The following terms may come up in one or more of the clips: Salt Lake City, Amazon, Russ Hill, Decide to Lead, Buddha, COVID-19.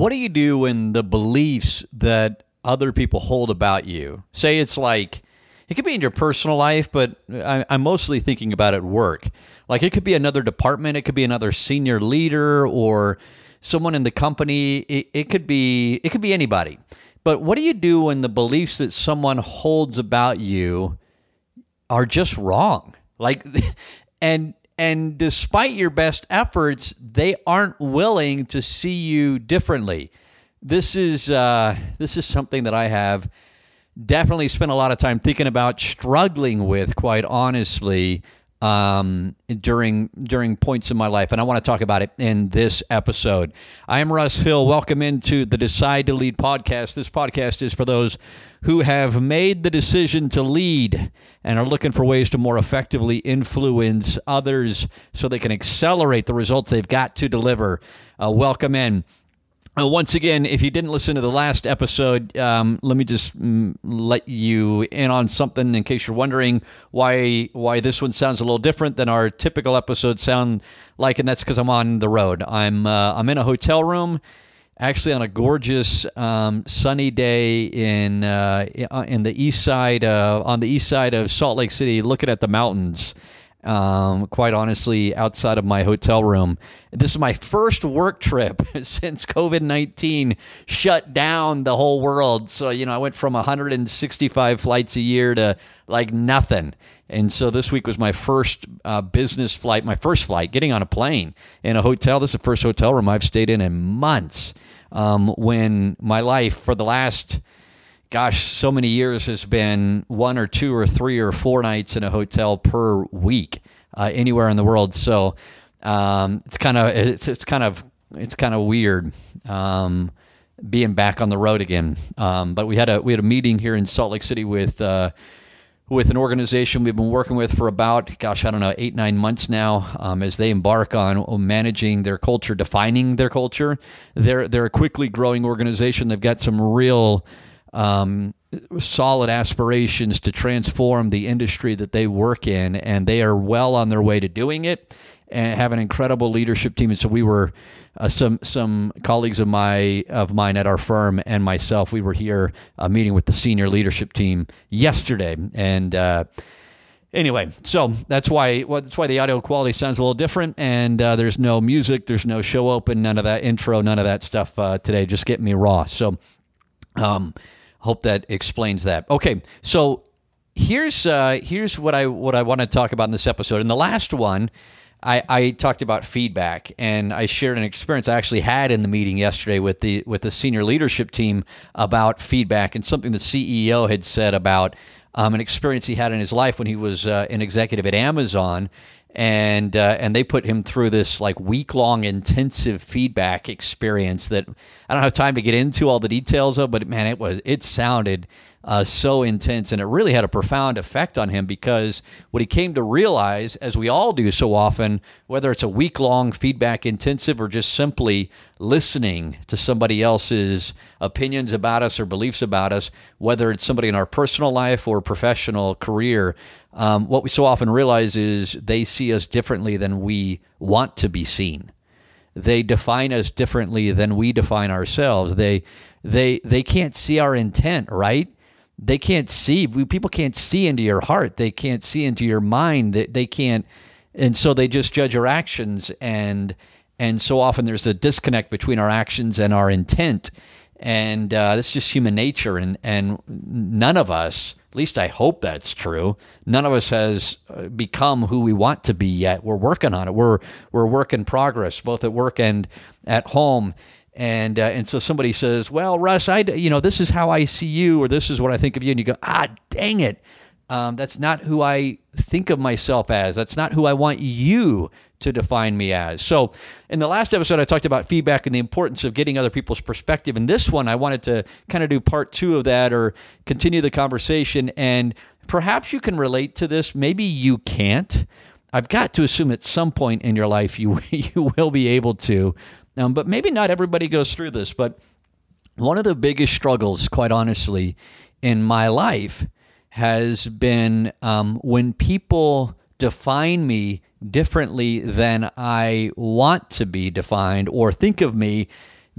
What do you do when the beliefs that other people hold about you, say it's like, it could be in your personal life, but I'm mostly thinking about at work. Like it could be another department, it could be another senior leader or someone in the company. It could be anybody. But what do you do when the beliefs that someone holds about you are just wrong? Like, and despite your best efforts, they aren't willing to see you differently. This is something that I have definitely spent a lot of time thinking about, struggling with, quite honestly, during points in my life, and I want to talk about it in this episode. I am Russ Hill. Welcome into the Decide to Lead podcast. This podcast is for those who have made the decision to lead and are looking for ways to more effectively influence others so they can accelerate the results they've got to deliver. Welcome in. Once again, if you didn't listen to the last episode, let me just let you in on something in case you're wondering why this one sounds a little different than our typical episodes sound like, and that's because I'm on the road. I'm in a hotel room, actually on a gorgeous sunny day in the east side on the east side of Salt Lake City, looking at the mountains. Quite honestly, outside of my hotel room. This is my first work trip since COVID-19 shut down the whole world. So, I went from 165 flights a year to like nothing. And so this week was my first business flight, my first flight, getting on a plane in a hotel. This is the first hotel room I've stayed in months, when my life for the last so many years has been one or two or three or four nights in a hotel per week, anywhere in the world. So it's kind of weird being back on the road again. But we had a meeting here in Salt Lake City with an organization we've been working with for about 8-9 months now, as they embark on managing their culture, defining their culture. They're a quickly growing organization. They've got some real solid aspirations to transform the industry that they work in, and they are well on their way to doing it and have an incredible leadership team. And so we were some colleagues of mine at our firm and myself, we were here meeting with the senior leadership team yesterday. And anyway, so that's why the audio quality sounds a little different, and there's no music, there's no show open, none of that intro, none of that stuff today, just getting me raw. So hope that explains that. Okay, so here's what I want to talk about in this episode. In the last one, I talked about feedback, and I shared an experience I actually had in the meeting yesterday with the senior leadership team about feedback, and something the CEO had said about an experience he had in his life when he was an executive at Amazon, and they put him through this like week-long intensive feedback experience that I don't have time to get into all the details of, but man, it sounded so intense, and it really had a profound effect on him, because what he came to realize, as we all do so often, whether it's a week-long feedback intensive or just simply listening to somebody else's opinions about us or beliefs about us, whether it's somebody in our personal life or professional career, what we so often realize is they see us differently than we want to be seen. They define us differently than we define ourselves. They can't see our intent, right? They can't see. People can't see into your heart. They can't see into your mind. They can't, and so they just judge our actions. And so often there's a disconnect between our actions and our intent. And that's just human nature. And none of us, at least I hope that's true, none of us has become who we want to be yet. We're working on it. We're a work in progress, both at work and at home. And so somebody says, well, Russ, this is how I see you, or this is what I think of you. And you go, dang it. That's not who I think of myself as. That's not who I want you to define me as. So in the last episode, I talked about feedback and the importance of getting other people's perspective. In this one, I wanted to kind of do part two of that, or continue the conversation. And perhaps you can relate to this. Maybe you can't. I've got to assume at some point in your life you will be able to. But maybe not everybody goes through this. But one of the biggest struggles, quite honestly, in my life has been when people define me differently than I want to be defined, or think of me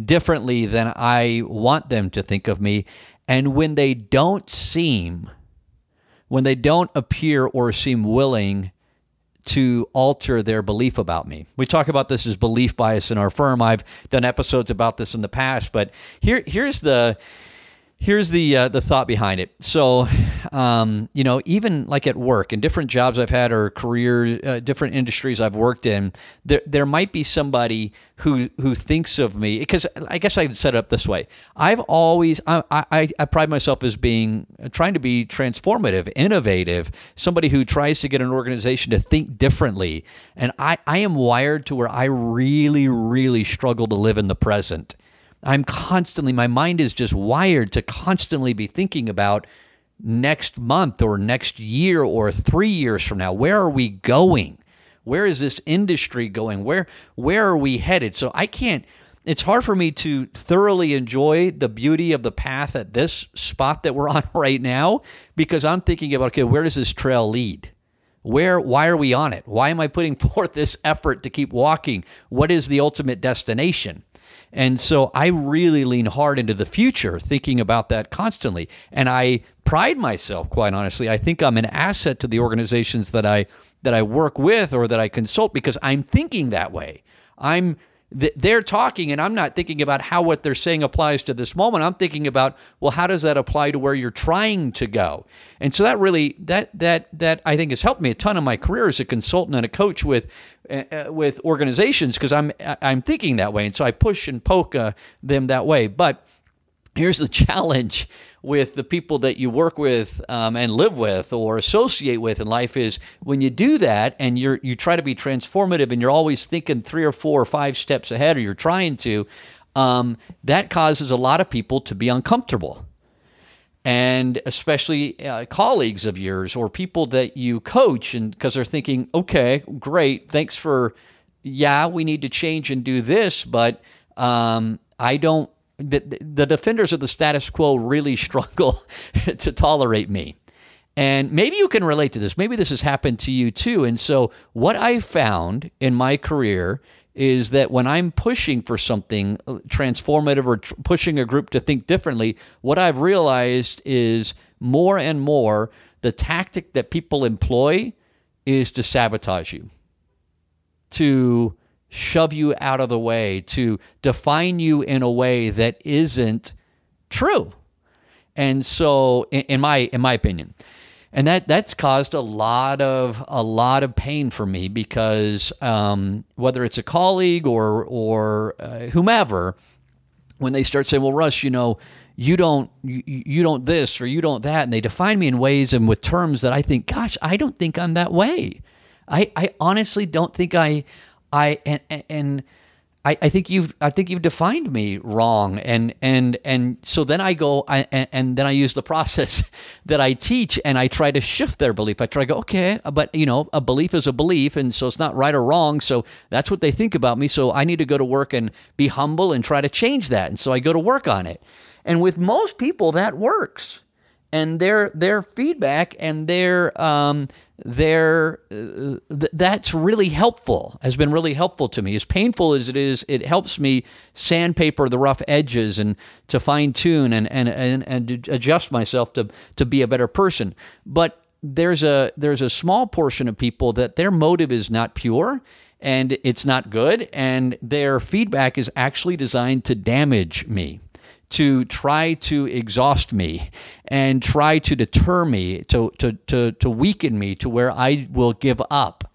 differently than I want them to think of me. And when they don't appear or seem willing to alter their belief about me. We talk about this as belief bias in our firm. I've done episodes about this in the past, but here's the thought behind it. So, even like at work and different jobs I've had or different industries I've worked in, there might be somebody who thinks of me, because I guess I've set it up this way. I pride myself as trying to be transformative, innovative, somebody who tries to get an organization to think differently. And I am wired to where I really, really struggle to live in the present. My mind is just wired to constantly be thinking about next month or next year or 3 years from now. Where are we going? Where is this industry going? Where are we headed? So it's hard for me to thoroughly enjoy the beauty of the path at this spot that we're on right now, because I'm thinking about, okay, where does this trail lead? Why are we on it? Why am I putting forth this effort to keep walking? What is the ultimate destination? And so I really lean hard into the future, thinking about that constantly. And I pride myself, quite honestly. I think I'm an asset to the organizations that I work with or that I consult, because I'm thinking that way. They're talking and I'm not thinking about how what they're saying applies to this moment. I'm thinking about, well, how does that apply to where you're trying to go? And so that really, that I think has helped me a ton in my career as a consultant and a coach with organizations, because I'm thinking that way. And so I push and poke them that way. But here's the challenge with the people that you work with and live with or associate with in life is when you do that and you try to be transformative and you're always thinking 3 or 4 or 5 steps ahead, or you're trying to, that causes a lot of people to be uncomfortable. And especially colleagues of yours or people that you coach, and because they're thinking, okay, great, thanks for, yeah, we need to change and do this, but I don't. The defenders of the status quo really struggle to tolerate me. And maybe you can relate to this. Maybe this has happened to you too. And so what I found in my career is that when I'm pushing for something transformative or pushing a group to think differently, what I've realized is more and more the tactic that people employ is to sabotage you, to shove you out of the way, to define you in a way that isn't true. And so in my opinion, and that's caused a lot of pain for me, because whether it's a colleague or whomever, when they start saying, well, Russ, you don't this or you don't that, and they define me in ways and with terms that I think, gosh, I don't think I'm that way. I honestly don't think I think you've defined me wrong, and so then I go and then I use the process that I teach, and I try to shift their belief. I try to go, okay, but a belief is a belief, and so it's not right or wrong. So that's what they think about me. So I need to go to work and be humble and try to change that. And so I go to work on it, and with most people that works, and their feedback and that's really helpful, has been really helpful to me. As painful as it is, it helps me sandpaper the rough edges and to fine tune and adjust myself to be a better person. But there's a small portion of people that their motive is not pure and it's not good, and their feedback is actually designed to damage me, to try to exhaust me and try to deter me, to weaken me to where I will give up.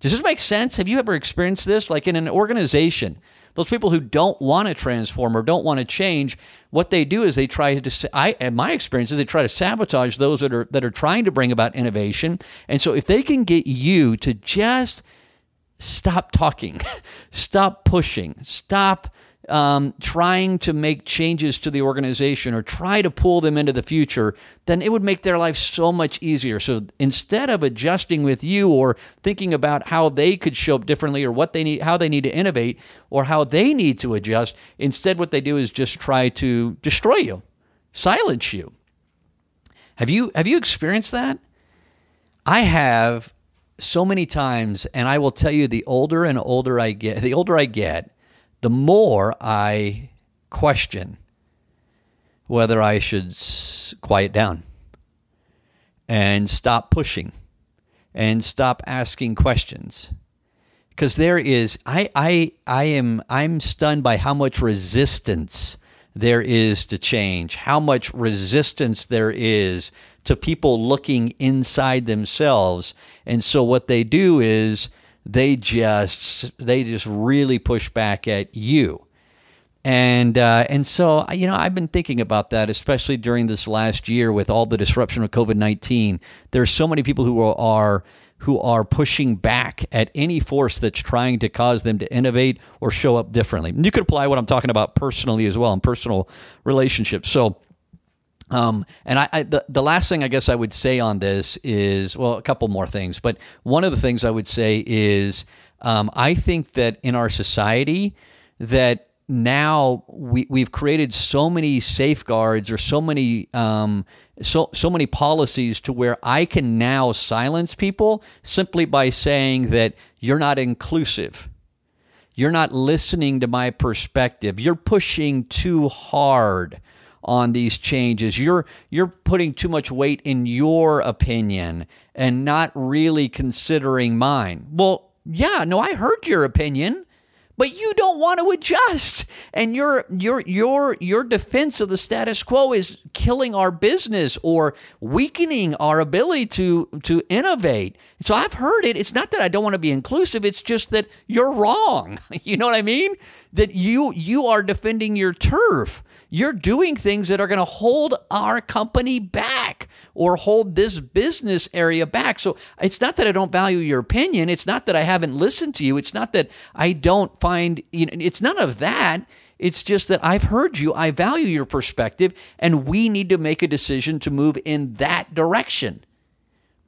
Does this make sense? Have you ever experienced this? Like in an organization, those people who don't want to transform or don't want to change, what they do is they try to, in my experience, is they try to sabotage those that are trying to bring about innovation. And so if they can get you to just stop talking, stop pushing, stop trying to make changes to the organization or try to pull them into the future, then it would make their life so much easier. So instead of adjusting with you or thinking about how they could show up differently or what they need, how they need to innovate or how they need to adjust, instead what they do is just try to destroy you, silence you. Have you experienced that? I have so many times, and I will tell you, the older I get, the more I question whether I should quiet down and stop pushing and stop asking questions. Because there is, I'm stunned by how much resistance there is to change, how much resistance there is to people looking inside themselves. And so what they do is they just really push back at you. And so, you know, I've been thinking about that, especially during this last year with all the disruption of COVID-19. There are so many people who are pushing back at any force that's trying to cause them to innovate or show up differently. And you could apply what I'm talking about personally as well in personal relationships. So, the last thing I guess I would say on this is, well, a couple more things, but one of the things I would say is, I think that in our society that now we've created so many safeguards or so many policies to where I can now silence people simply by saying that you're not inclusive. You're not listening to my perspective. You're pushing too hard on these changes. You're putting too much weight in your opinion and not really considering mine. Well, yeah, no, I heard your opinion, but you don't want to adjust, and your defense of the status quo is killing our business or weakening our ability to innovate. So I've heard it. It's not that I don't want to be inclusive. It's just that you're wrong. You know what I mean? That you are defending your turf. You're doing things that are going to hold our company back or hold this business area back. So it's not that I don't value your opinion. It's not that I haven't listened to you. It's not that I don't find, you know, it's none of that. It's just that I've heard you. I value your perspective, and we need to make a decision to move in that direction.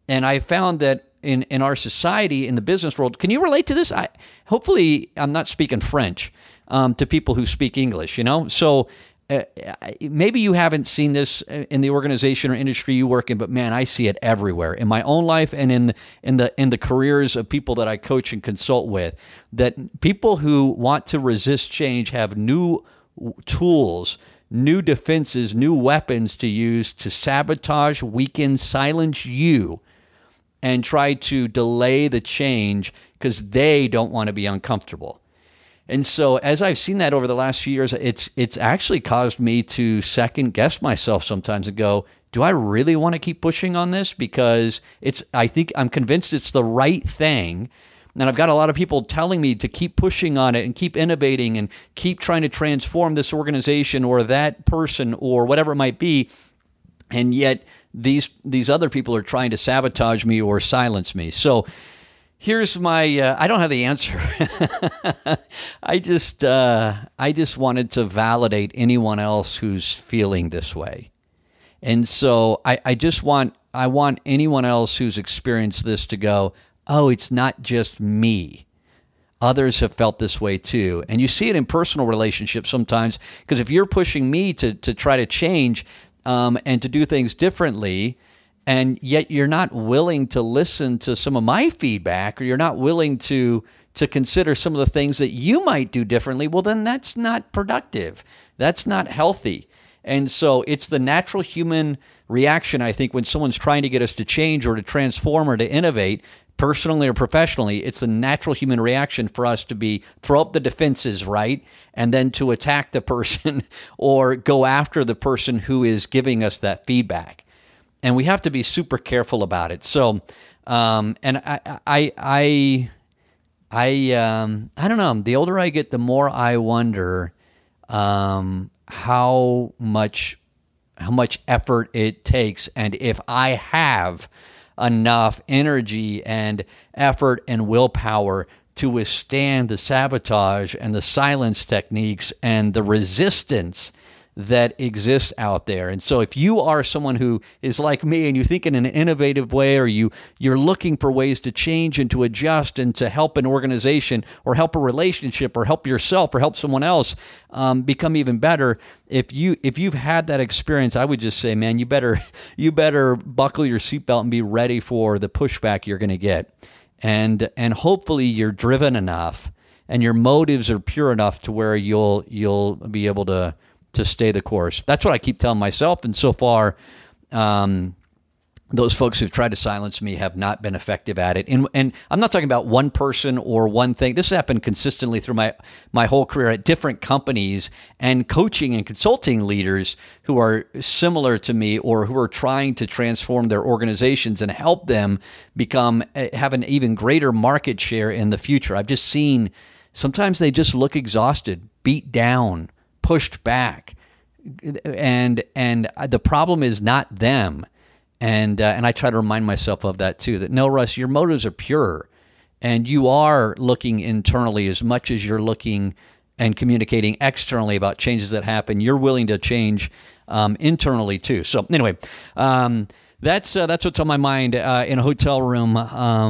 And I found that in our society, in the business world, can you relate to this? Hopefully I'm not speaking French to people who speak English, you know? So maybe you haven't seen this in the organization or industry you work in, but man, I see it everywhere in my own life and in the careers of people that I coach and consult with, that people who want to resist change have new tools, new defenses, new weapons to use to sabotage, weaken, silence you, and try to delay the change because they don't want to be uncomfortable. And so as I've seen that over the last few years, it's actually caused me to second guess myself sometimes and go, do I really want to keep pushing on this? Because I'm convinced it's the right thing. And I've got a lot of people telling me to keep pushing on it and keep innovating and keep trying to transform this organization or that person or whatever it might be. And yet these other people are trying to sabotage me or silence me. So here's my I don't have the answer. I just wanted to validate anyone else who's feeling this way. And so I want anyone else who's experienced this to go, oh, it's not just me. Others have felt this way too. And you see it in personal relationships sometimes, because if you're pushing me to try to change and to do things differently, and yet you're not willing to listen to some of my feedback, or you're not willing to consider some of the things that you might do differently, well, then that's not productive. That's not healthy. And so it's the natural human reaction, I think, when someone's trying to get us to change or to transform or to innovate, personally or professionally, it's the natural human reaction for us to be throw up the defenses, right? And then to attack the person or go after the person who is giving us that feedback. And we have to be super careful about it. So, I don't know. The older I get, the more I wonder how much effort it takes, and if I have enough energy and effort and willpower to withstand the sabotage and the silence techniques and the resistance that exists out there. And so if you are someone who is like me and you think in an innovative way, or you're looking for ways to change and to adjust and to help an organization or help a relationship or help yourself or help someone else become even better, if you've had that experience, I would just say, man, you better buckle your seatbelt and be ready for the pushback you're going to get. And hopefully you're driven enough and your motives are pure enough to where you'll be able to stay the course. That's what I keep telling myself. And so far, those folks who've tried to silence me have not been effective at it. And I'm not talking about one person or one thing. This happened consistently through my whole career at different companies and coaching and consulting leaders who are similar to me or who are trying to transform their organizations and help them have an even greater market share in the future. I've just seen sometimes they just look exhausted, beat down, pushed back. And the problem is not them. And I try to remind myself of that too, that no, Russ, your motives are pure and you are looking internally as much as you're looking and communicating externally about changes that happen. You're willing to change internally too. So anyway, that's what's on my mind in a hotel room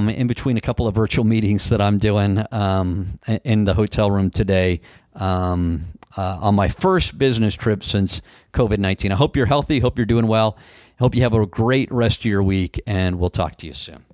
in between a couple of virtual meetings that I'm doing in the hotel room today on my first business trip since COVID-19. I hope you're healthy. Hope you're doing well. Hope you have a great rest of your week, and we'll talk to you soon.